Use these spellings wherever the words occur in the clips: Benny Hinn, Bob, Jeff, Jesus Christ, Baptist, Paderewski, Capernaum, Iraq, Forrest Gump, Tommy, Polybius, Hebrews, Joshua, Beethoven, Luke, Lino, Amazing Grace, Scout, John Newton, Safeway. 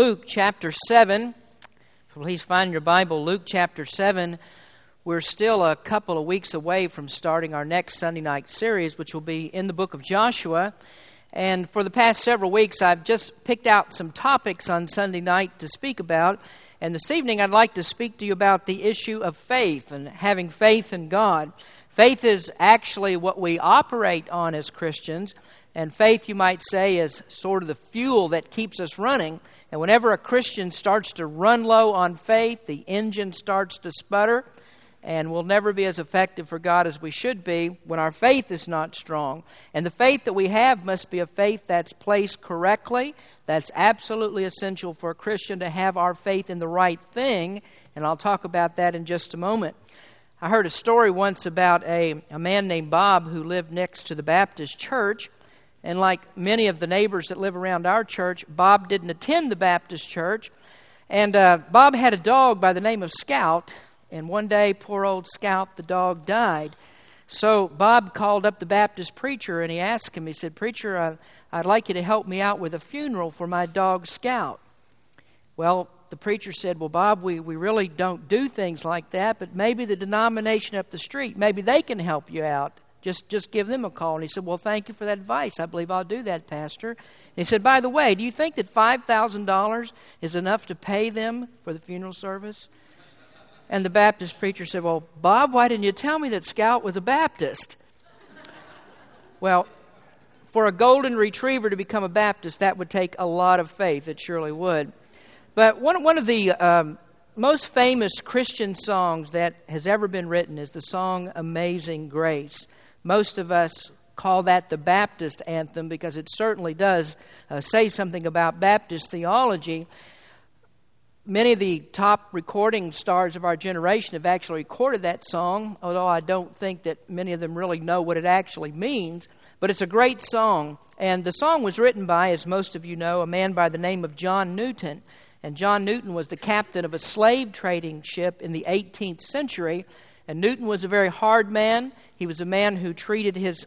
Luke chapter 7, please find your Bible, Luke chapter 7. We're still a couple of weeks away from starting our next Sunday night series, which will be in the book of Joshua. And for the past several weeks, I've just picked out some topics on Sunday night to speak about. And this evening, I'd like to speak to you about the issue of faith and having faith in God. Faith is actually what we operate on as Christians. And faith, you might say, is sort of the fuel that keeps us running. And whenever a Christian starts to run low on faith, the engine starts to sputter, and we'll never be as effective for God as we should be when our faith is not strong. And the faith that we have must be a faith that's placed correctly. That's absolutely essential for a Christian to have our faith in the right thing, and I'll talk about that in just a moment. I heard a story once about a man named Bob who lived next to the Baptist church. And like many of the neighbors that live around our church, Bob didn't attend the Baptist church. And Bob had a dog by the name of Scout. And one day, poor old Scout, the dog, died. So Bob called up the Baptist preacher and he asked him, he said, "Preacher, I'd like you to help me out with a funeral for my dog Scout." Well, the preacher said, "Well, Bob, we really don't do things like that, but maybe the denomination up the street, maybe they can help you out. Just give them a call." And he said, "Well, thank you for that advice. I believe I'll do that, Pastor." And he said, "By the way, do you think that $5,000 is enough to pay them for the funeral service?" And the Baptist preacher said, "Well, Bob, why didn't you tell me that Scout was a Baptist?" Well, for a golden retriever to become a Baptist, that would take a lot of faith. It surely would. But one of the most famous Christian songs that has ever been written is the song Amazing Grace. Most of us call that the Baptist anthem because it certainly does say something about Baptist theology. Many of the top recording stars of our generation have actually recorded that song, although I don't think that many of them really know what it actually means. But it's a great song. And the song was written by, as most of you know, a man by the name of John Newton. And John Newton was the captain of a slave trading ship in the 18th century. And Newton was a very hard man. He was a man who treated his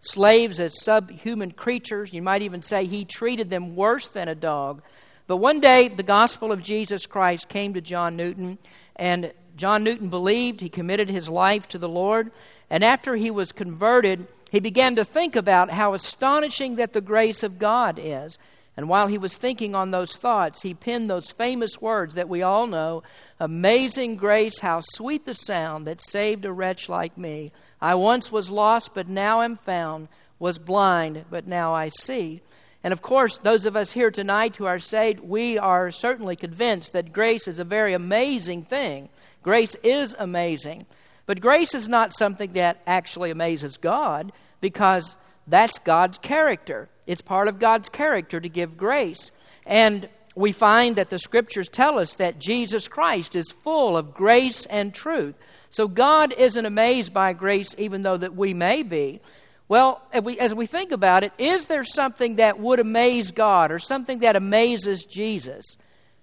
slaves as subhuman creatures. You might even say he treated them worse than a dog. But one day, the gospel of Jesus Christ came to John Newton, and John Newton believed. He committed his life to the Lord. And after he was converted, he began to think about how astonishing that the grace of God is. And while he was thinking on those thoughts, he penned those famous words that we all know, "Amazing grace, how sweet the sound that saved a wretch like me. I once was lost, but now am found, was blind, but now I see." And of course, those of us here tonight who are saved, we are certainly convinced that grace is a very amazing thing. Grace is amazing. But grace is not something that actually amazes God, because that's God's character. It's part of God's character to give grace. And we find that the Scriptures tell us that Jesus Christ is full of grace and truth. So God isn't amazed by grace, even though that we may be. Well, as we think about it, is there something that would amaze God or something that amazes Jesus?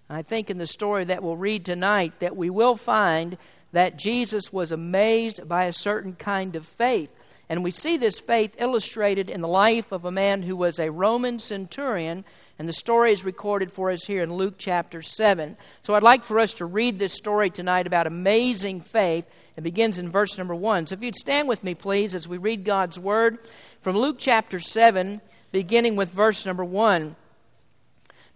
I think in the story that we'll read tonight that we will find that Jesus was amazed by a certain kind of faith. And we see this faith illustrated in the life of a man who was a Roman centurion, and the story is recorded for us here in Luke chapter 7. So I'd like for us to read this story tonight about amazing faith. It begins in verse number 1. So if you'd stand with me, please, as we read God's Word from Luke chapter 7, beginning with verse number 1.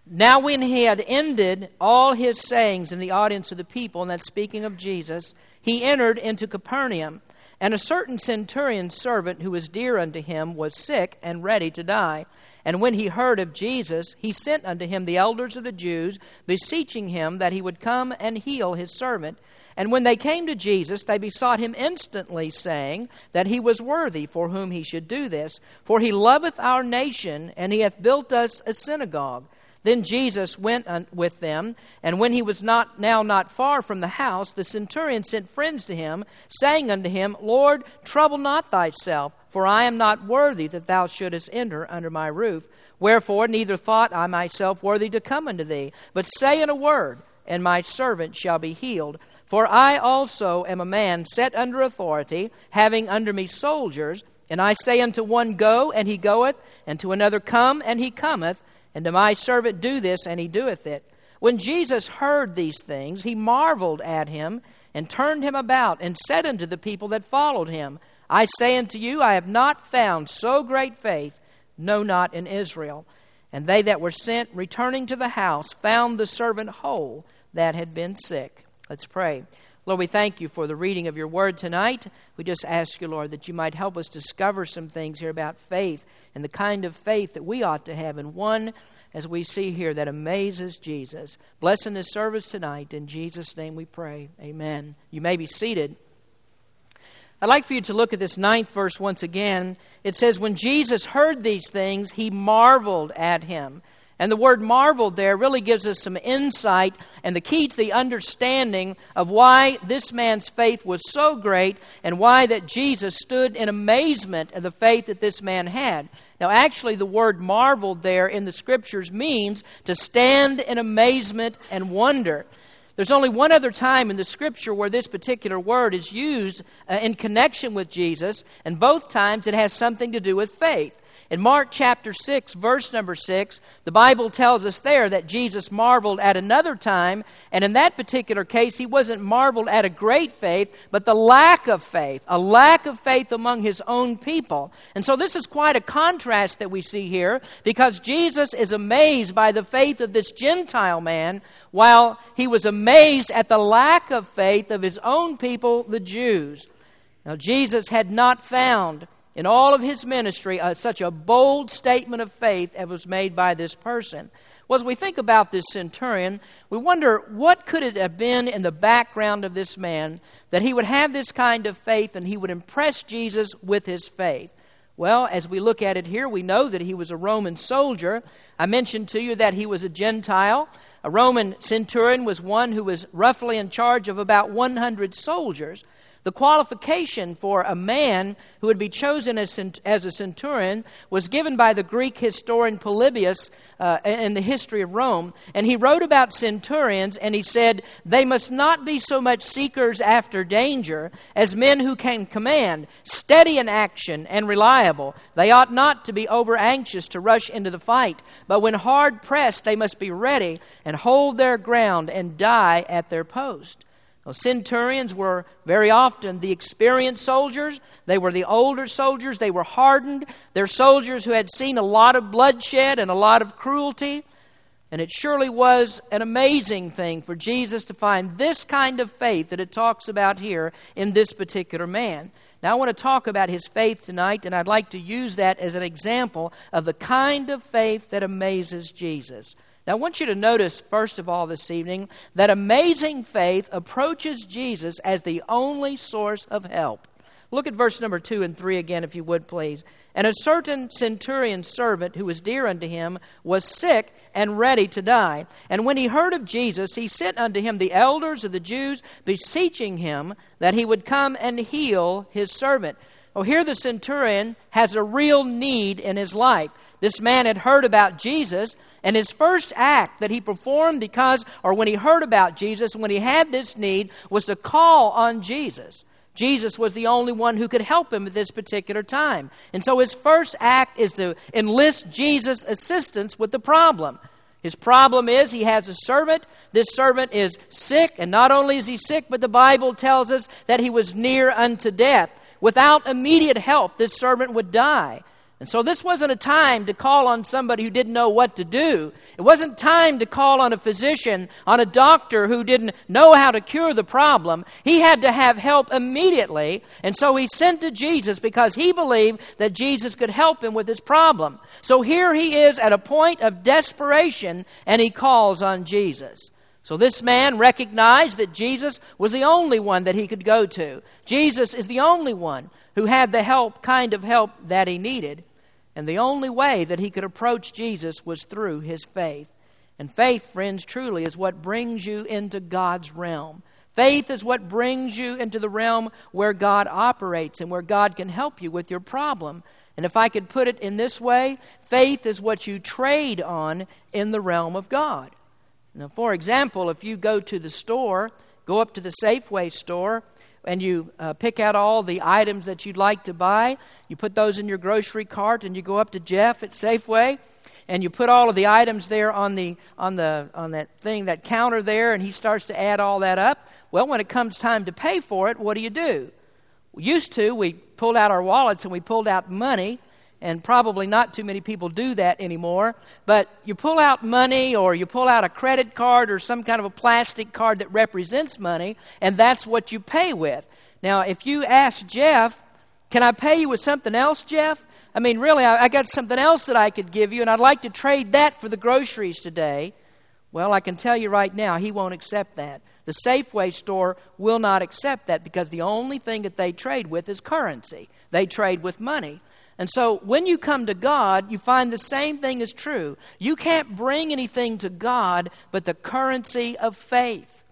"Now when he had ended all his sayings in the audience of the people," and that's speaking of Jesus, "he entered into Capernaum. And a certain centurion's servant who was dear unto him was sick and ready to die. And when he heard of Jesus, he sent unto him the elders of the Jews, beseeching him that he would come and heal his servant. And when they came to Jesus, they besought him instantly, saying that he was worthy for whom he should do this. For he loveth our nation, and he hath built us a synagogue. Then Jesus went with them, and when he was not far from the house, the centurion sent friends to him, saying unto him, Lord, trouble not thyself, for I am not worthy that thou shouldest enter under my roof. Wherefore neither thought I myself worthy to come unto thee, but say in a word, and my servant shall be healed. For I also am a man set under authority, having under me soldiers, and I say unto one, Go, and he goeth, and to another, Come, and he cometh, And to my servant do this, and he doeth it. When Jesus heard these things, he marveled at him, and turned him about, and said unto the people that followed him, I say unto you, I have not found so great faith, no, not in Israel. And they that were sent, returning to the house, found the servant whole that had been sick. Let's pray. Lord, we thank you for the reading of your word tonight. We just ask you, Lord, that you might help us discover some things here about faith and the kind of faith that we ought to have in one, as we see here, that amazes Jesus. Blessing this service tonight. In Jesus' name we pray. Amen. You may be seated. I'd like for you to look at this 9th verse once again. It says, when Jesus heard these things, he marveled at him. And the word marveled there really gives us some insight and the key to the understanding of why this man's faith was so great and why that Jesus stood in amazement at the faith that this man had. Now, actually, the word marveled there in the Scriptures means to stand in amazement and wonder. There's only one other time in the Scripture where this particular word is used in connection with Jesus, and both times it has something to do with faith. In Mark chapter 6, verse number 6, the Bible tells us there that Jesus marveled at another time, and in that particular case, he wasn't marveled at a great faith, but the lack of faith, a lack of faith among his own people. And so this is quite a contrast that we see here, because Jesus is amazed by the faith of this Gentile man, while he was amazed at the lack of faith of his own people, the Jews. Now, Jesus had not found in all of his ministry such a bold statement of faith that was made by this person. Well, as we think about this centurion, we wonder what could it have been in the background of this man that he would have this kind of faith and he would impress Jesus with his faith. Well, as we look at it here, we know that he was a Roman soldier. I mentioned to you that he was a Gentile. A Roman centurion was one who was roughly in charge of about 100 soldiers. The qualification for a man who would be chosen as a centurion was given by the Greek historian Polybius in the history of Rome. And he wrote about centurions, and he said, they must not be so much seekers after danger as men who can command, steady in action, and reliable. They ought not to be over-anxious to rush into the fight, but when hard-pressed, they must be ready and hold their ground and die at their post. Well, centurions were very often the experienced soldiers. They were the older soldiers. They were hardened. They're soldiers who had seen a lot of bloodshed and a lot of cruelty. And it surely was an amazing thing for Jesus to find this kind of faith that it talks about here in this particular man. Now, I want to talk about his faith tonight, and I'd like to use that as an example of the kind of faith that amazes Jesus. Now, I want you to notice, first of all this evening, that amazing faith approaches Jesus as the only source of help. Look at verse number 2 and 3 again, if you would, please. And a certain centurion's servant who was dear unto him was sick and ready to die. And when he heard of Jesus, he sent unto him the elders of the Jews, beseeching him that he would come and heal his servant. Well, here the centurion has a real need in his life. This man had heard about Jesus, and his first act that he performed when he heard about Jesus, when he had this need, was to call on Jesus. Jesus was the only one who could help him at this particular time. And so his first act is to enlist Jesus' assistance with the problem. His problem is he has a servant. This servant is sick, and not only is he sick, but the Bible tells us that he was near unto death. Without immediate help, this servant would die. And so this wasn't a time to call on somebody who didn't know what to do. It wasn't time to call on a physician, on a doctor who didn't know how to cure the problem. He had to have help immediately, and so he sent to Jesus because he believed that Jesus could help him with his problem. So here he is at a point of desperation, and he calls on Jesus. So this man recognized that Jesus was the only one that he could go to. Jesus is the only one who had the kind of help that he needed. And the only way that he could approach Jesus was through his faith. And faith, friends, truly is what brings you into God's realm. Faith is what brings you into the realm where God operates and where God can help you with your problem. And if I could put it in this way, faith is what you trade on in the realm of God. Now, for example, if you go to the store, go up to the Safeway store, and you pick out all the items that you'd like to buy. You put those in your grocery cart, and you go up to Jeff at Safeway, and you put all of the items there on that thing, that counter there, and he starts to add all that up. Well, when it comes time to pay for it, what do you do? Used to, we pulled out our wallets and we pulled out money, and probably not too many people do that anymore, but you pull out money or you pull out a credit card or some kind of a plastic card that represents money, and that's what you pay with. Now, if you ask Jeff, can I pay you with something else, Jeff? I mean, really, I got something else that I could give you, and I'd like to trade that for the groceries today. Well, I can tell you right now, he won't accept that. The Safeway store will not accept that because the only thing that they trade with is currency. They trade with money. And so when you come to God, you find the same thing is true. You can't bring anything to God but the currency of faith.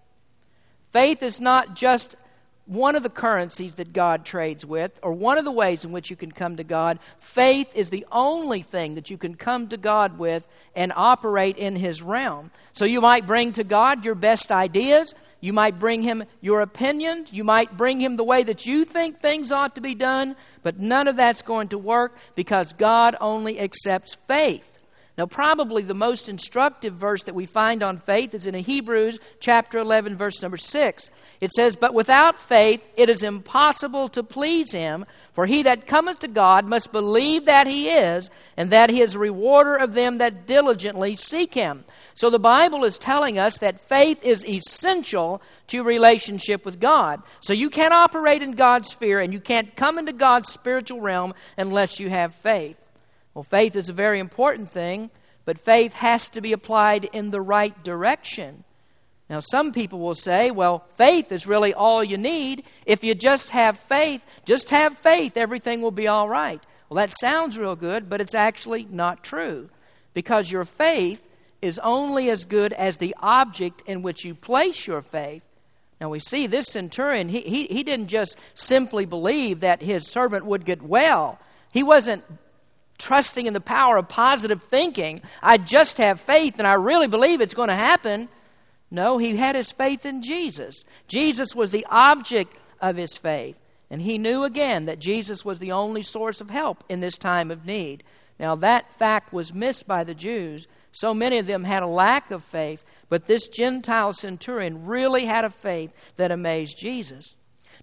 Faith is not just one of the currencies that God trades with, or one of the ways in which you can come to God. Faith is the only thing that you can come to God with and operate in His realm. So you might bring to God your best ideas. You might bring Him your opinions. You might bring Him the way that you think things ought to be done. But none of that's going to work because God only accepts faith. Now, probably the most instructive verse that we find on faith is in Hebrews chapter 11, verse number 6. It says, "But without faith it is impossible to please Him, for he that cometh to God must believe that He is, and that He is a rewarder of them that diligently seek Him." So the Bible is telling us that faith is essential to relationship with God. So you can't operate in God's sphere, and you can't come into God's spiritual realm unless you have faith. Well, faith is a very important thing, but faith has to be applied in the right direction. Now, some people will say, well, faith is really all you need. If you just have faith, everything will be all right. Well, that sounds real good, but it's actually not true, because your faith is only as good as the object in which you place your faith. Now, we see this centurion, he didn't just simply believe that his servant would get well. He wasn't trusting in the power of positive thinking. I just have faith and I really believe it's going to happen. No, he had his faith in Jesus. Jesus was the object of his faith. And he knew again that Jesus was the only source of help in this time of need. Now that fact was missed by the Jews. So many of them had a lack of faith, but this Gentile centurion really had a faith that amazed Jesus.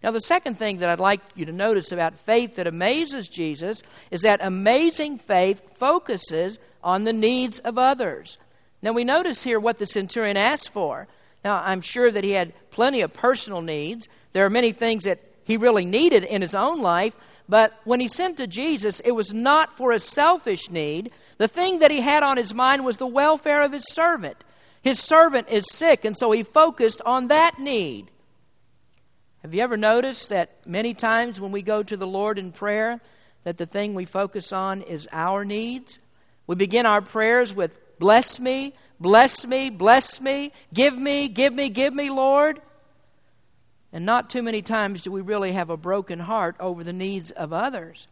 Now, the second thing that I'd like you to notice about faith that amazes Jesus is that amazing faith focuses on the needs of others. Now, we notice here what the centurion asked for. Now, I'm sure that he had plenty of personal needs. There are many things that he really needed in his own life, but when he sent to Jesus, it was not for a selfish need. The thing that he had on his mind was the welfare of his servant. His servant is sick, and so he focused on that need. Have you ever noticed that many times when we go to the Lord in prayer, that the thing we focus on is our needs? We begin our prayers with, "Bless me, bless me, bless me, give me, give me, give me, Lord." And not too many times do we really have a broken heart over the needs of others.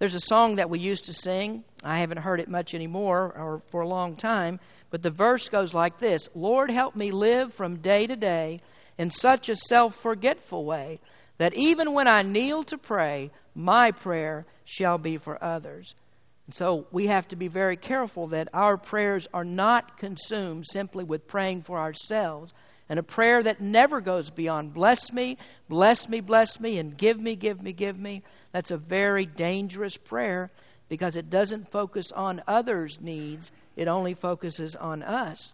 There's a song that we used to sing. I haven't heard it much anymore or for a long time, but the verse goes like this: "Lord, help me live from day to day in such a self-forgetful way that even when I kneel to pray, my prayer shall be for others." And so we have to be very careful that our prayers are not consumed simply with praying for ourselves. And a prayer that never goes beyond "bless me, bless me, bless me," and "give me, give me, give me," that's a very dangerous prayer because it doesn't focus on others' needs. It only focuses on us.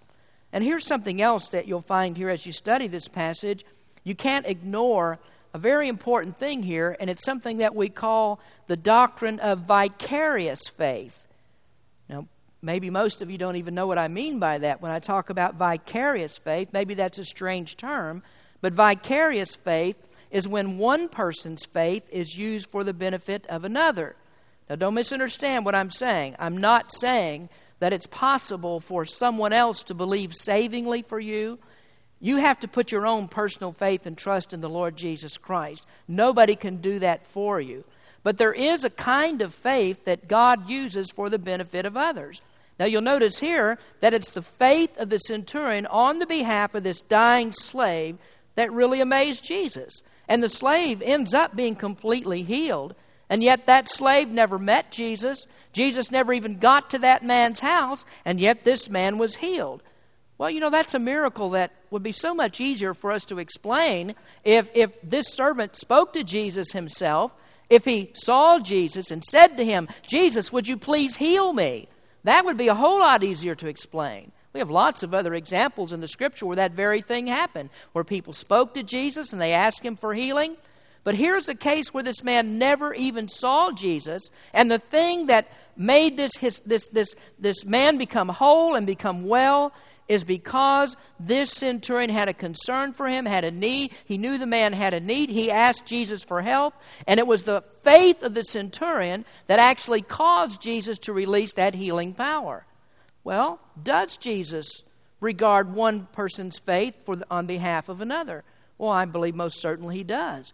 And here's something else that you'll find here as you study this passage. You can't ignore a very important thing here, and it's something that we call the doctrine of vicarious faith. Now, maybe most of you don't even know what I mean by that when I talk about vicarious faith. Maybe that's a strange term, but vicarious faith is when one person's faith is used for the benefit of another. Now, don't misunderstand what I'm saying. I'm not saying that it's possible for someone else to believe savingly for you. You have to put your own personal faith and trust in the Lord Jesus Christ. Nobody can do that for you. But there is a kind of faith that God uses for the benefit of others. Now you'll notice here that it's the faith of the centurion on the behalf of this dying slave that really amazed Jesus. And the slave ends up being completely healed. And yet that slave never met Jesus. Jesus never even got to that man's house, and yet this man was healed. Well, you know, that's a miracle that would be so much easier for us to explain if this servant spoke to Jesus himself, if he saw Jesus and said to him, "Jesus, would you please heal me?" That would be a whole lot easier to explain. We have lots of other examples in the Scripture where that very thing happened, where people spoke to Jesus and they asked him for healing. But here's a case where this man never even saw Jesus, and the thing that made this man become whole and become well is because this centurion had a concern for him, had a need. He knew the man had a need. He asked Jesus for help, and it was the faith of the centurion that actually caused Jesus to release that healing power. Well, does Jesus regard one person's faith on behalf of another? Well, I believe most certainly he does.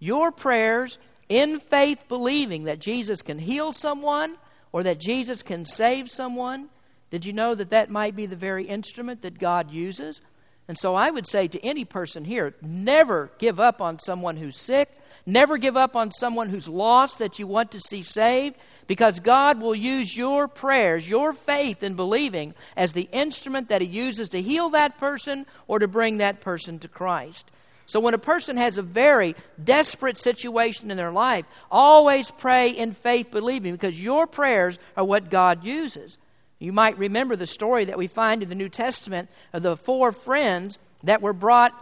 Your prayers in faith, believing that Jesus can heal someone or that Jesus can save someone, did you know that that might be the very instrument that God uses? And so I would say to any person here, never give up on someone who's sick. Never give up on someone who's lost that you want to see saved, because God will use your prayers, your faith in believing, as the instrument that he uses to heal that person or to bring that person to Christ. So when a person has a very desperate situation in their life, always pray in faith, believing, because your prayers are what God uses. You might remember the story that we find in the New Testament of the four friends that brought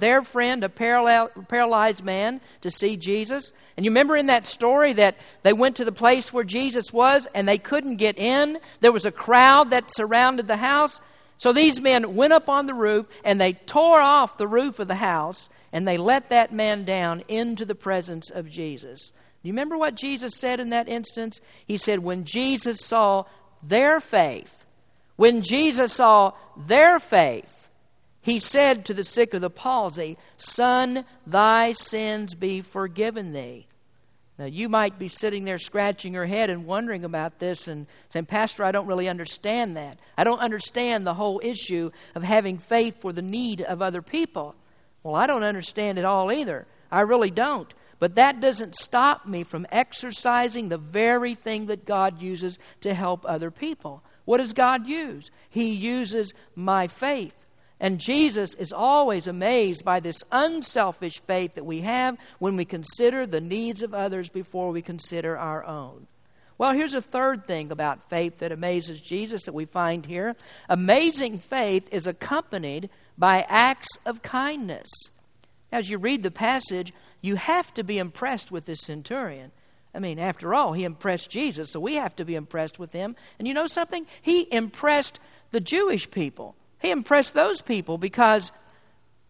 their friend, a paralyzed man, to see Jesus. And you remember in that story that they went to the place where Jesus was and they couldn't get in. There was a crowd that surrounded the house. So these men went up on the roof and they tore off the roof of the house and they let that man down into the presence of Jesus. Do you remember what Jesus said in that instance? He said, when Jesus saw their faith, he said to the sick of the palsy, "Son, thy sins be forgiven thee." Now, you might be sitting there scratching your head and wondering about this and saying, "Pastor, I don't really understand that. I don't understand the whole issue of having faith for the need of other people." Well, I don't understand it all either. I really don't. But that doesn't stop me from exercising the very thing that God uses to help other people. What does God use? He uses my faith. And Jesus is always amazed by this unselfish faith that we have when we consider the needs of others before we consider our own. Well, here's a third thing about faith that amazes Jesus that we find here. Amazing faith is accompanied by acts of kindness. As you read the passage, you have to be impressed with this centurion. I mean, after all, he impressed Jesus, so we have to be impressed with him. And you know something? He impressed the Jewish people. He impressed those people because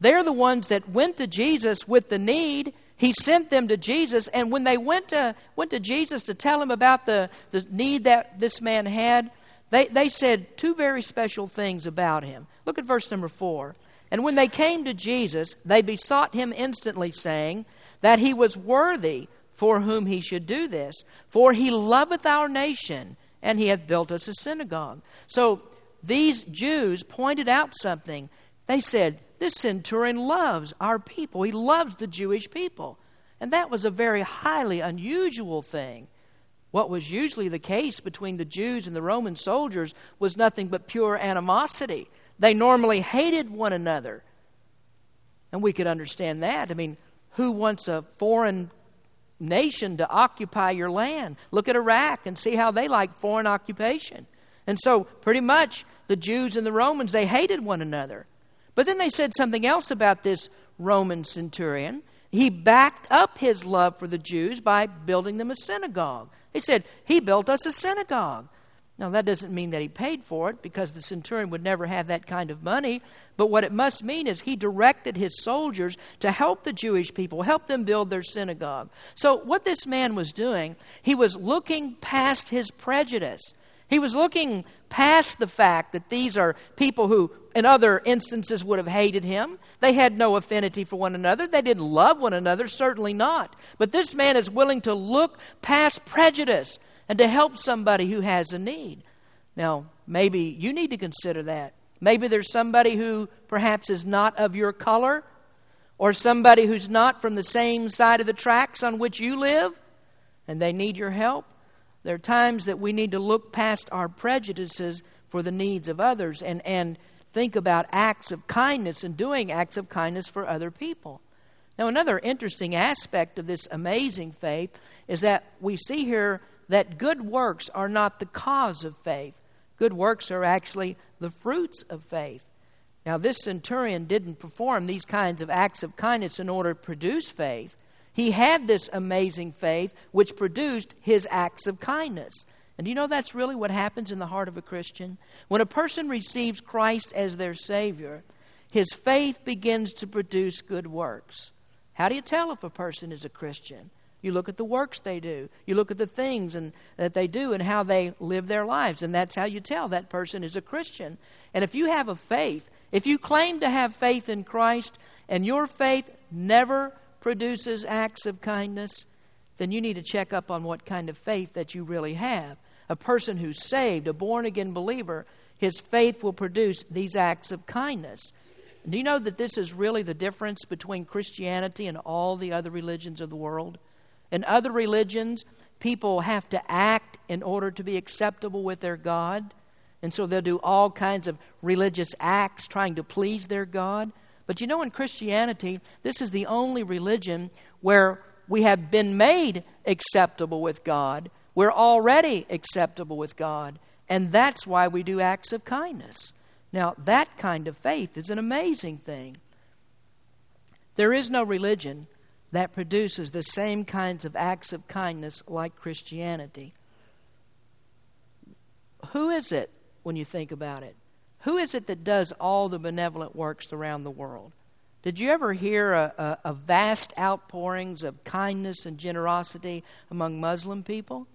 they're the ones that went to Jesus with the need. He sent them to Jesus, and when they went to Jesus to tell him about the need that this man had, they said two very special things about him. Look at verse number 4. "And when they came to Jesus, they besought him instantly, saying that he was worthy for whom he should do this, for he loveth our nation, and he hath built us a synagogue." So these Jews pointed out something. They said, this centurion loves our people. He loves the Jewish people. And that was a very highly unusual thing. What was usually the case between the Jews and the Roman soldiers was nothing but pure animosity. They normally hated one another. And we could understand that. I mean, who wants a foreign nation to occupy your land? Look at Iraq and see how they like foreign occupation. And so pretty much the Jews and the Romans, they hated one another. But then they said something else about this Roman centurion. He backed up his love for the Jews by building them a synagogue. They said, he built us a synagogue. Now, that doesn't mean that he paid for it, because the centurion would never have that kind of money. But what it must mean is he directed his soldiers to help the Jewish people, help them build their synagogue. So what this man was doing, he was looking past his prejudice. He was looking past the fact that these are people who, in other instances, would have hated him. They had no affinity for one another. They didn't love one another, certainly not. But this man is willing to look past prejudice and to help somebody who has a need. Now, maybe you need to consider that. Maybe there's somebody who perhaps is not of your color, or somebody who's not from the same side of the tracks on which you live, and they need your help. There are times that we need to look past our prejudices for the needs of others and think about acts of kindness and doing acts of kindness for other people. Now, another interesting aspect of this amazing faith is that we see here that good works are not the cause of faith. Good works are actually the fruits of faith. Now, this centurion didn't perform these kinds of acts of kindness in order to produce faith. He had this amazing faith which produced his acts of kindness. And you know that's really what happens in the heart of a Christian? When a person receives Christ as their Savior, his faith begins to produce good works. How do you tell if a person is a Christian? You look at the works they do. You look at the things that they do and how they live their lives. And that's how you tell that person is a Christian. And if you have a faith, if you claim to have faith in Christ and your faith never produces acts of kindness, then you need to check up on what kind of faith that you really have. A person who's saved, a born-again believer, his faith will produce these acts of kindness. Do you know that this is really the difference between Christianity and all the other religions of the world? In other religions, people have to act in order to be acceptable with their God. And so they'll do all kinds of religious acts trying to please their God. But you know, in Christianity, this is the only religion where we have been made acceptable with God. We're already acceptable with God. And that's why we do acts of kindness. Now, that kind of faith is an amazing thing. There is no religion that produces the same kinds of acts of kindness like Christianity. Who is it, when you think about it? Who is it that does all the benevolent works around the world? Did you ever hear of vast outpourings of kindness and generosity among Muslim people?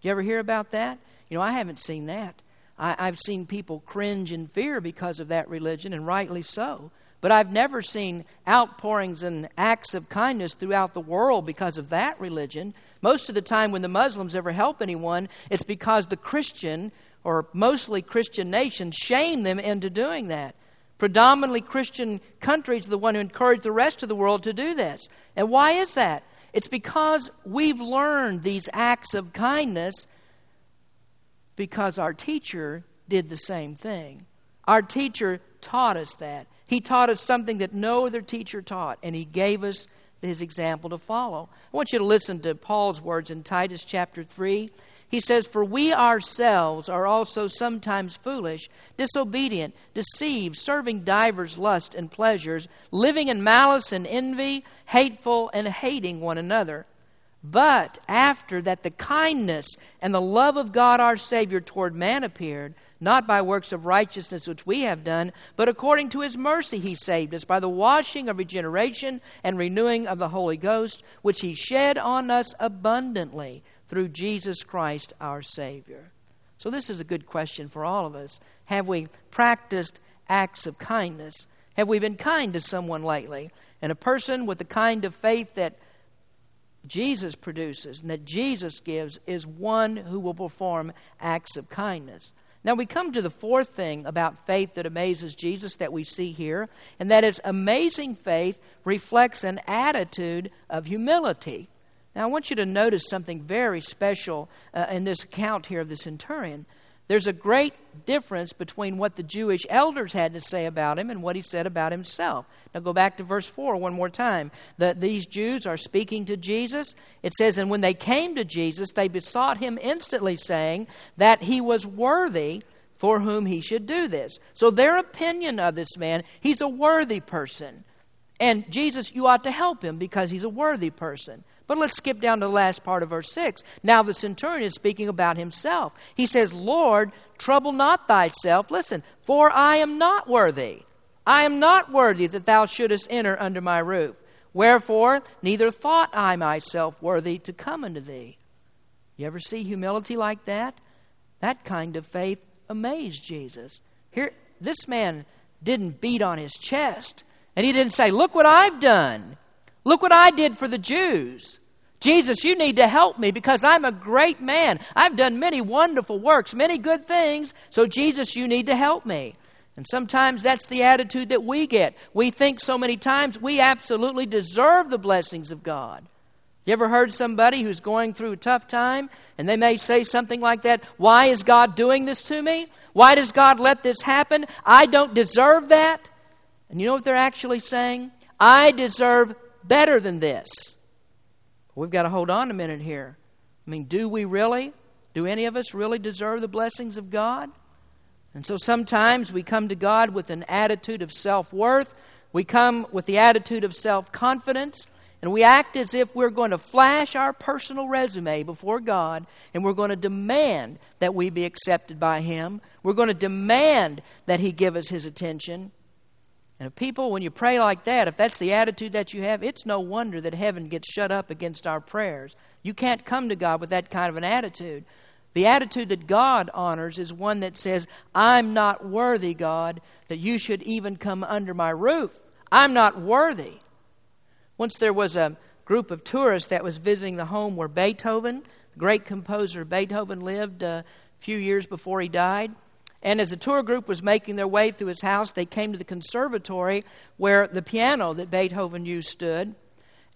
Did you ever hear about that? You know, I haven't seen that. I've seen people cringe in fear because of that religion, and rightly so. But I've never seen outpourings and acts of kindness throughout the world because of that religion. Most of the time when the Muslims ever help anyone, it's because the Christian or mostly Christian nations shame them into doing that. Predominantly Christian countries are the one who encourage the rest of the world to do this. And why is that? It's because we've learned these acts of kindness because our teacher did the same thing. Our teacher taught us that. He taught us something that no other teacher taught, and he gave us his example to follow. I want you to listen to Paul's words in Titus chapter 3. He says, "For we ourselves are also sometimes foolish, disobedient, deceived, serving divers lusts and pleasures, living in malice and envy, hateful and hating one another. But after that the kindness and the love of God our Savior toward man appeared, not by works of righteousness which we have done, but according to his mercy he saved us, by the washing of regeneration and renewing of the Holy Ghost, which he shed on us abundantly through Jesus Christ our Savior." So this is a good question for all of us. Have we practiced acts of kindness? Have we been kind to someone lately? And a person with the kind of faith that Jesus produces and that Jesus gives is one who will perform acts of kindness. Now we come to the fourth thing about faith that amazes Jesus that we see here, and that is amazing faith reflects an attitude of humility. Now I want you to notice something very special in this account here of the centurion. There's a great difference between what the Jewish elders had to say about him and what he said about himself. Now go back to verse 4 one more time. These Jews are speaking to Jesus. It says, "And when they came to Jesus, they besought him instantly, saying that he was worthy for whom he should do this." So their opinion of this man, he's a worthy person. And Jesus, you ought to help him because he's a worthy person. But let's skip down to the last part of verse 6. Now the centurion is speaking about himself. He says, "Lord, trouble not thyself." Listen, "for I am not worthy. I am not worthy that thou shouldest enter under my roof. Wherefore, neither thought I myself worthy to come unto thee." You ever see humility like that? That kind of faith amazed Jesus. Here, this man didn't beat on his chest. And he didn't say, "Look what I've done. Look what I did for the Jews. Jesus, you need to help me because I'm a great man. I've done many wonderful works, many good things. So Jesus, you need to help me." And sometimes that's the attitude that we get. We think so many times we absolutely deserve the blessings of God. You ever heard somebody who's going through a tough time and they may say something like that, "Why is God doing this to me? Why does God let this happen? I don't deserve that." And you know what they're actually saying? I deserve better than this. We've got to hold on a minute here. I mean, do we really? Do any of us really deserve the blessings of God? And so sometimes we come to God with an attitude of self-worth. We come with the attitude of self-confidence. And we act as if we're going to flash our personal resume before God. And we're going to demand that we be accepted by Him. We're going to demand that He give us His attention. And if people, when you pray like that, if that's the attitude that you have, it's no wonder that heaven gets shut up against our prayers. You can't come to God with that kind of an attitude. The attitude that God honors is one that says, "I'm not worthy, God, that you should even come under my roof. I'm not worthy." Once there was a group of tourists that was visiting the home where Beethoven, the great composer Beethoven, lived a few years before he died. And as the tour group was making their way through his house, they came to the conservatory where the piano that Beethoven used stood.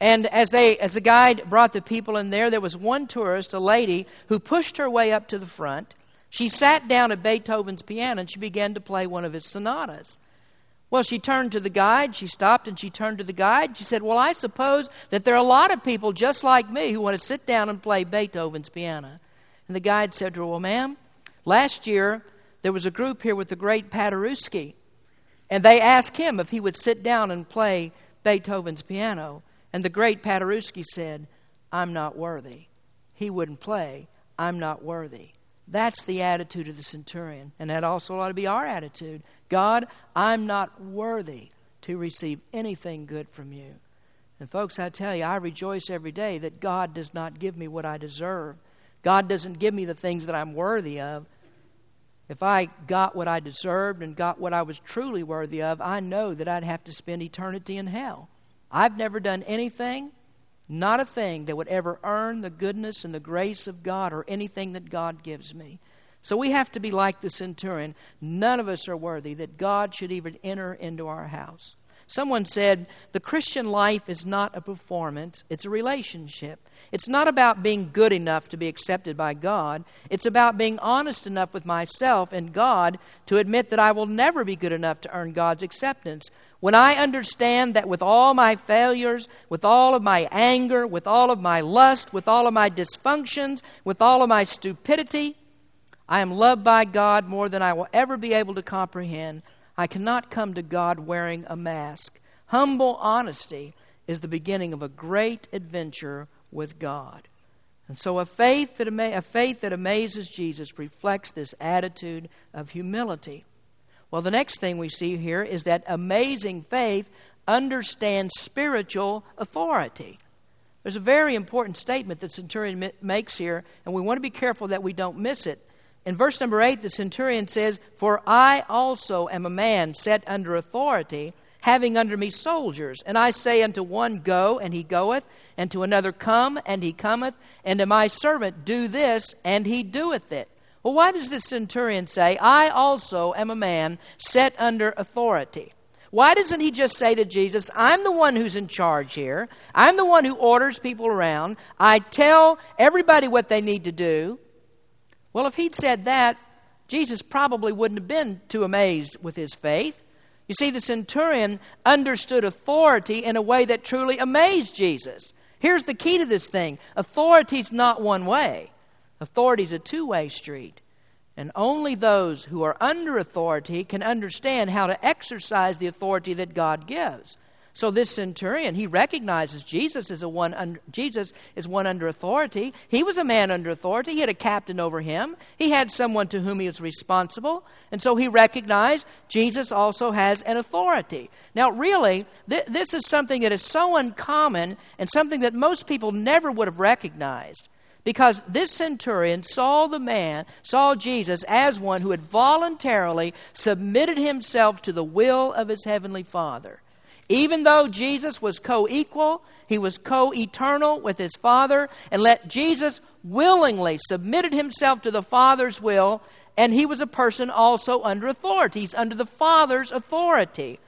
And as the guide brought the people in there, there was one tourist, a lady, who pushed her way up to the front. She sat down at Beethoven's piano and she began to play one of his sonatas. Well, she turned to the guide. She stopped and she turned to the guide. She said, "Well, I suppose that there are a lot of people just like me who want to sit down and play Beethoven's piano." And the guide said to her, "Well, ma'am, last year there was a group here with the great Paderewski, and they asked him if he would sit down and play Beethoven's piano. And the great Paderewski said, 'I'm not worthy.' He wouldn't play. 'I'm not worthy.'" That's the attitude of the centurion. And that also ought to be our attitude. God, I'm not worthy to receive anything good from you. And folks, I tell you, I rejoice every day that God does not give me what I deserve. God doesn't give me the things that I'm worthy of. If I got what I deserved and got what I was truly worthy of, I know that I'd have to spend eternity in hell. I've never done anything, not a thing, that would ever earn the goodness and the grace of God or anything that God gives me. So we have to be like the centurion. None of us are worthy that God should even enter into our house. Someone said, the Christian life is not a performance, it's a relationship. It's not about being good enough to be accepted by God. It's about being honest enough with myself and God to admit that I will never be good enough to earn God's acceptance. When I understand that with all my failures, with all of my anger, with all of my lust, with all of my dysfunctions, with all of my stupidity, I am loved by God more than I will ever be able to comprehend. I cannot come to God wearing a mask. Humble honesty is the beginning of a great adventure with God. And so a faith that amazes Jesus reflects this attitude of humility. Well, the next thing we see here is that amazing faith understands spiritual authority. There's a very important statement that centurion makes here, and we want to be careful that we don't miss it. In verse number 8, the centurion says, "For I also am a man set under authority, having under me soldiers. And I say unto one, go, and he goeth, and to another, come, and he cometh, and to my servant, do this, and he doeth it." Well, why does the centurion say, "I also am a man set under authority"? Why doesn't he just say to Jesus, "I'm the one who's in charge here. I'm the one who orders people around. I tell everybody what they need to do"? Well, if he'd said that, Jesus probably wouldn't have been too amazed with his faith. You see, the centurion understood authority in a way that truly amazed Jesus. Here's the key to this thing. Authority's not one way. Authority's a two-way street. And only those who are under authority can understand how to exercise the authority that God gives. So this centurion, he recognizes Jesus is one under authority. He was a man under authority. He had a captain over him. He had someone to whom he was responsible. And so he recognized Jesus also has an authority. Now, really, this is something that is so uncommon and something that most people never would have recognized, because this centurion saw Jesus as one who had voluntarily submitted himself to the will of his heavenly Father. Even though Jesus was co-equal, he was co-eternal with his Father, and let Jesus willingly submitted himself to the Father's will And he was a person also under authority. He's under the Father's authority.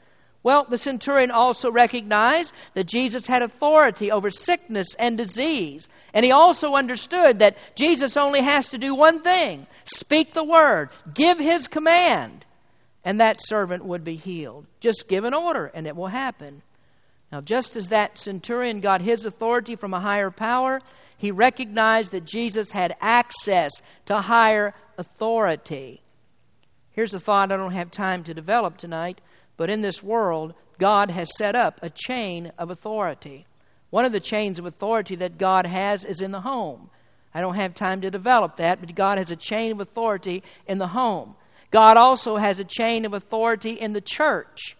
Well, the centurion also recognized that Jesus had authority over sickness and disease. And he also understood that Jesus only has to do one thing: speak the word, give his command, and that servant would be healed. Just give an order and it will happen. Now, just as that centurion got his authority from a higher power, he recognized that Jesus had access to higher authority. Here's the thought I don't have time to develop tonight. But in this world, God has set up a chain of authority. One of the chains of authority that God has is in the home. I don't have time to develop that, but God has a chain of authority in the home. God also has a chain of authority in the church.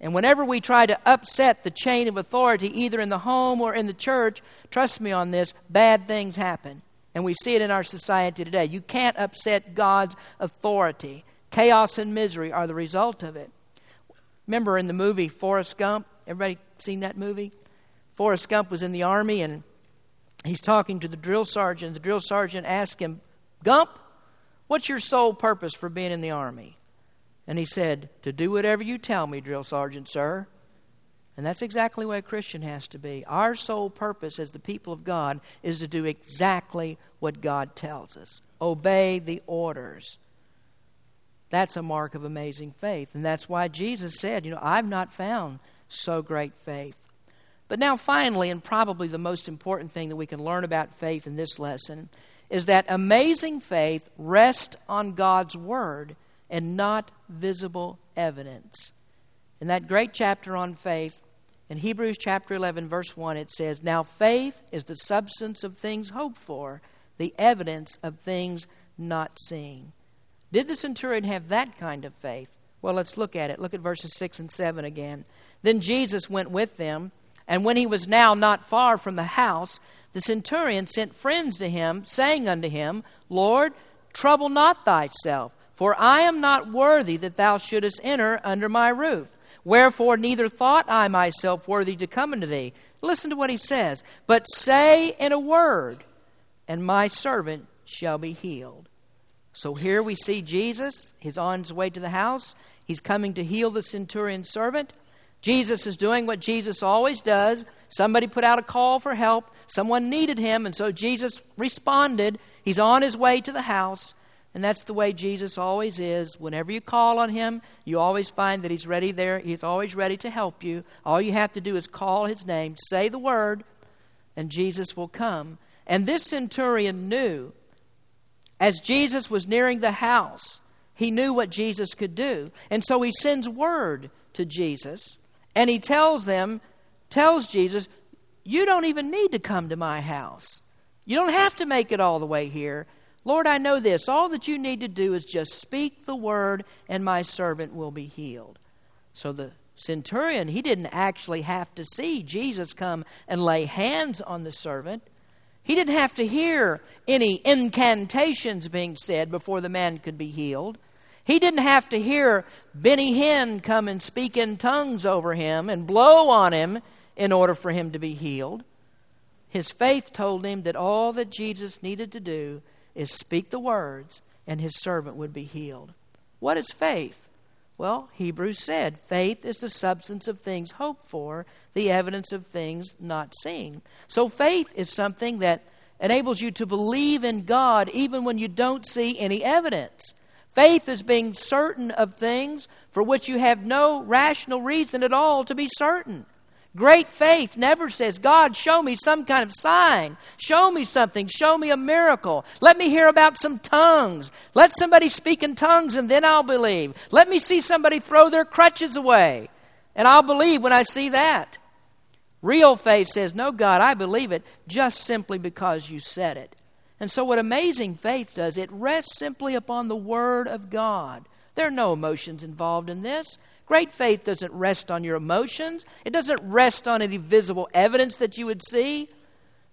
And whenever we try to upset the chain of authority, either in the home or in the church, trust me on this, bad things happen. And we see it in our society today. You can't upset God's authority. Chaos and misery are the result of it. Remember in the movie Forrest Gump? Everybody seen that movie? Forrest Gump was in the army and he's talking to the drill sergeant. The drill sergeant asked him, "Gump, what's your sole purpose for being in the army?" And he said, "To do whatever you tell me, drill sergeant, sir." And that's exactly what a Christian has to be. Our sole purpose as the people of God is to do exactly what God tells us. Obey the orders. That's a mark of amazing faith. And that's why Jesus said, "I've not found so great faith." But now finally, and probably the most important thing that we can learn about faith in this lesson, is that amazing faith rests on God's word and not visible evidence. In that great chapter on faith, in Hebrews chapter 11, verse 1, it says, "Now faith is the substance of things hoped for, the evidence of things not seen." Did the centurion have that kind of faith? Well, let's look at it. Look at verses 6 and 7 again. "Then Jesus went with them, and when he was now not far from the house, the centurion sent friends to him, saying unto him, Lord, trouble not thyself, for I am not worthy that thou shouldest enter under my roof. Wherefore neither thought I myself worthy to come unto thee." Listen to what he says. "But say in a word, and my servant shall be healed." So here we see Jesus. He's on his way to the house. He's coming to heal the centurion's servant. Jesus is doing what Jesus always does. Somebody put out a call for help. Someone needed him, and so Jesus responded. He's on his way to the house, and that's the way Jesus always is. Whenever you call on him, you always find that he's ready there. He's always ready to help you. All you have to do is call his name, say the word, and Jesus will come. And this centurion knew. As Jesus was nearing the house, he knew what Jesus could do. And so he sends word to Jesus, and he tells Jesus, "You don't even need to come to my house. You don't have to make it all the way here. Lord, I know this. All that you need to do is just speak the word, and my servant will be healed." So the centurion, he didn't actually have to see Jesus come and lay hands on the servant. He didn't have to hear any incantations being said before the man could be healed. He didn't have to hear Benny Hinn come and speak in tongues over him and blow on him in order for him to be healed. His faith told him that all that Jesus needed to do is speak the words and his servant would be healed. What is faith? Well, Hebrews said, faith is the substance of things hoped for, the evidence of things not seen. So faith is something that enables you to believe in God even when you don't see any evidence. Faith is being certain of things for which you have no rational reason at all to be certain. Great faith never says, "God, show me some kind of sign. Show me something. Show me a miracle. Let me hear about some tongues. Let somebody speak in tongues and then I'll believe. Let me see somebody throw their crutches away and I'll believe when I see that." Real faith says, "No, God, I believe it just simply because you said it." And so what amazing faith does, it rests simply upon the word of God. There are no emotions involved in this. Great faith doesn't rest on your emotions. It doesn't rest on any visible evidence that you would see.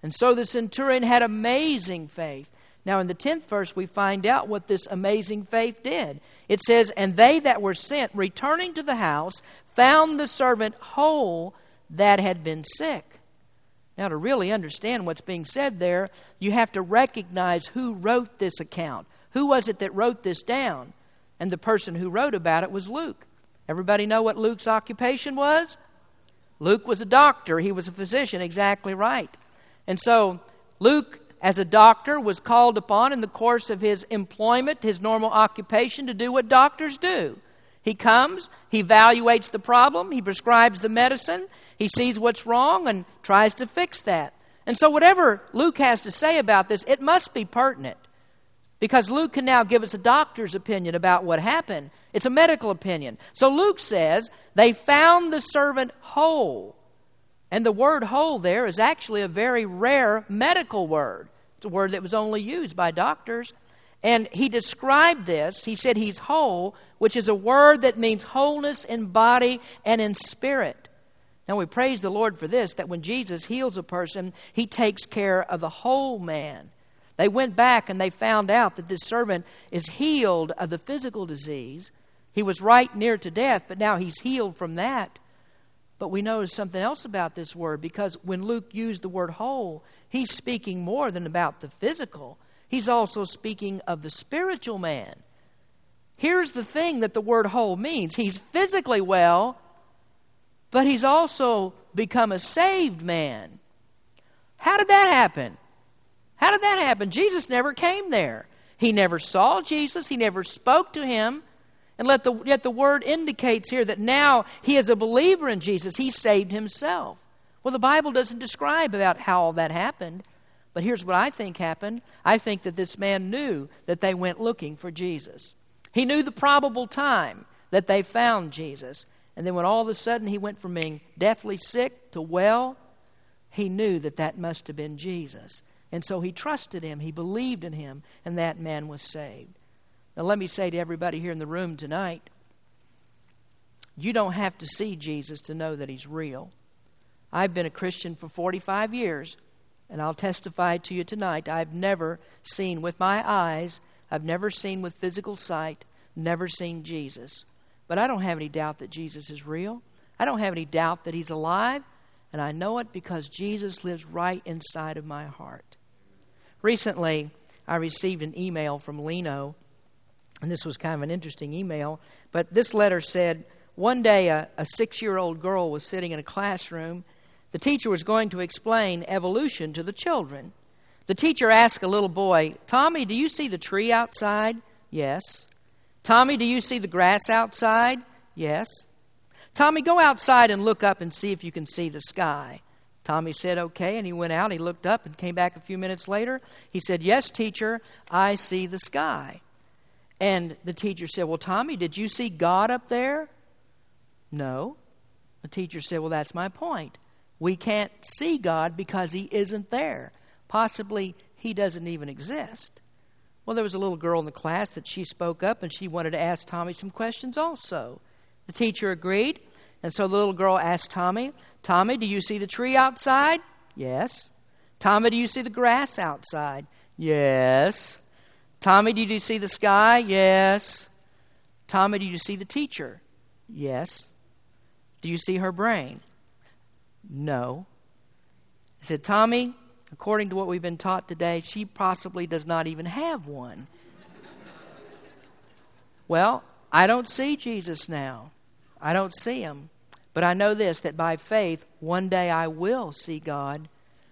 And so the centurion had amazing faith. Now in the 10th verse we find out what this amazing faith did. It says, "And they that were sent, returning to the house, found the servant whole that had been sick." Now to really understand what's being said there, you have to recognize who wrote this account. Who was it that wrote this down? And the person who wrote about it was Luke. Everybody know what Luke's occupation was? Luke was a doctor. He was a physician. Exactly right. And so Luke, as a doctor, was called upon in the course of his employment, his normal occupation, to do what doctors do. He comes, he evaluates the problem, he prescribes the medicine, he sees what's wrong and tries to fix that. And so whatever Luke has to say about this, it must be pertinent, because Luke can now give us a doctor's opinion about what happened. It's a medical opinion. So Luke says, they found the servant whole. And the word whole there is actually a very rare medical word. It's a word that was only used by doctors. And he described this. He said he's whole, which is a word that means wholeness in body and in spirit. Now we praise the Lord for this, that when Jesus heals a person, he takes care of the whole man. They went back and they found out that this servant is healed of the physical disease. He was right near to death, but now he's healed from that. But we notice something else about this word, because when Luke used the word whole, he's speaking more than about the physical. He's also speaking of the spiritual man. Here's the thing that the word whole means. He's physically well, but he's also become a saved man. How did that happen? How did that happen? Jesus never came there. He never saw Jesus. He never spoke to him. And yet the word indicates here that now he is a believer in Jesus. He saved himself. Well, the Bible doesn't describe about how all that happened. But here's what I think happened. I think that this man knew that they went looking for Jesus. He knew the probable time that they found Jesus. And then when all of a sudden he went from being deathly sick to well, he knew that that must have been Jesus. And so he trusted him, he believed in him, and that man was saved. Now let me say to everybody here in the room tonight, you don't have to see Jesus to know that he's real. I've been a Christian for 45 years, and I'll testify to you tonight, I've never seen with my eyes, I've never seen with physical sight, never seen Jesus. But I don't have any doubt that Jesus is real. I don't have any doubt that he's alive, and I know it because Jesus lives right inside of my heart. Recently, I received an email from Lino, and this was kind of an interesting email, but this letter said, one day a 6-year-old girl was sitting in a classroom. The teacher was going to explain evolution to the children. The teacher asked a little boy, "Tommy, do you see the tree outside?" "Yes." "Tommy, do you see the grass outside?" "Yes." "Tommy, go outside and look up and see if you can see the sky." Tommy said, "Okay," and he went out. He looked up and came back a few minutes later. He said, "Yes, teacher, I see the sky." And the teacher said, "Well, Tommy, did you see God up there?" "No." The teacher said, "Well, that's my point. We can't see God because he isn't there. Possibly he doesn't even exist." Well, there was a little girl in the class that she spoke up and she wanted to ask Tommy some questions also. The teacher agreed. And so the little girl asked Tommy, "Tommy, do you see the tree outside?" "Yes." "Tommy, do you see the grass outside?" "Yes." "Tommy, do you see the sky?" "Yes." "Tommy, do you see the teacher?" "Yes." "Do you see her brain?" "No." I said, "Tommy, according to what we've been taught today, she possibly does not even have one." Well, I don't see Jesus now. I don't see him, but I know this, that by faith, one day I will see God.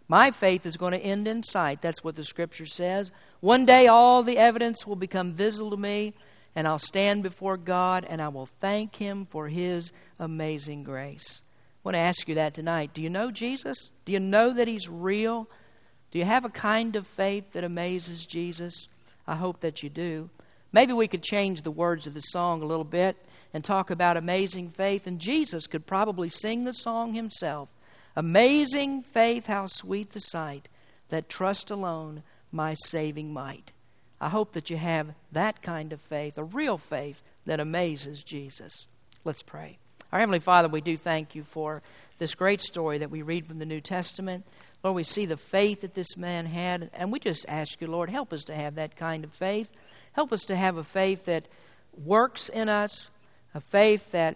My faith is going to end in sight. That's what the Scripture says. One day all the evidence will become visible to me, and I'll stand before God, and I will thank him for his amazing grace. I want to ask you that tonight. Do you know Jesus? Do you know that he's real? Do you have a kind of faith that amazes Jesus? I hope that you do. Maybe we could change the words of the song a little bit and talk about amazing faith. And Jesus could probably sing the song himself. Amazing faith, how sweet the sight, that trust alone my saving might. I hope that you have that kind of faith, a real faith that amazes Jesus. Let's pray. Our Heavenly Father, we do thank you for this great story that we read from the New Testament. Lord, we see the faith that this man had, and we just ask you, Lord, help us to have that kind of faith. Help us to have a faith that works in us, a faith that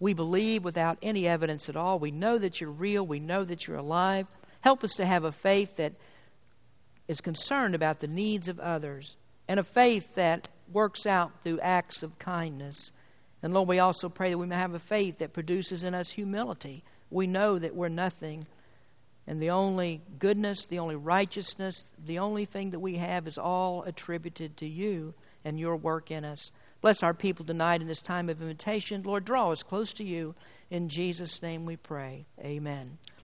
we believe without any evidence at all. We know that you're real. We know that you're alive. Help us to have a faith that is concerned about the needs of others. and a faith that works out through acts of kindness. And Lord, we also pray that we may have a faith that produces in us humility. We know that we're nothing, and the only goodness, the only righteousness, the only thing that we have is all attributed to you and your work in us. Bless our people tonight in this time of invitation. Lord, draw us close to you. In Jesus' name we pray. Amen.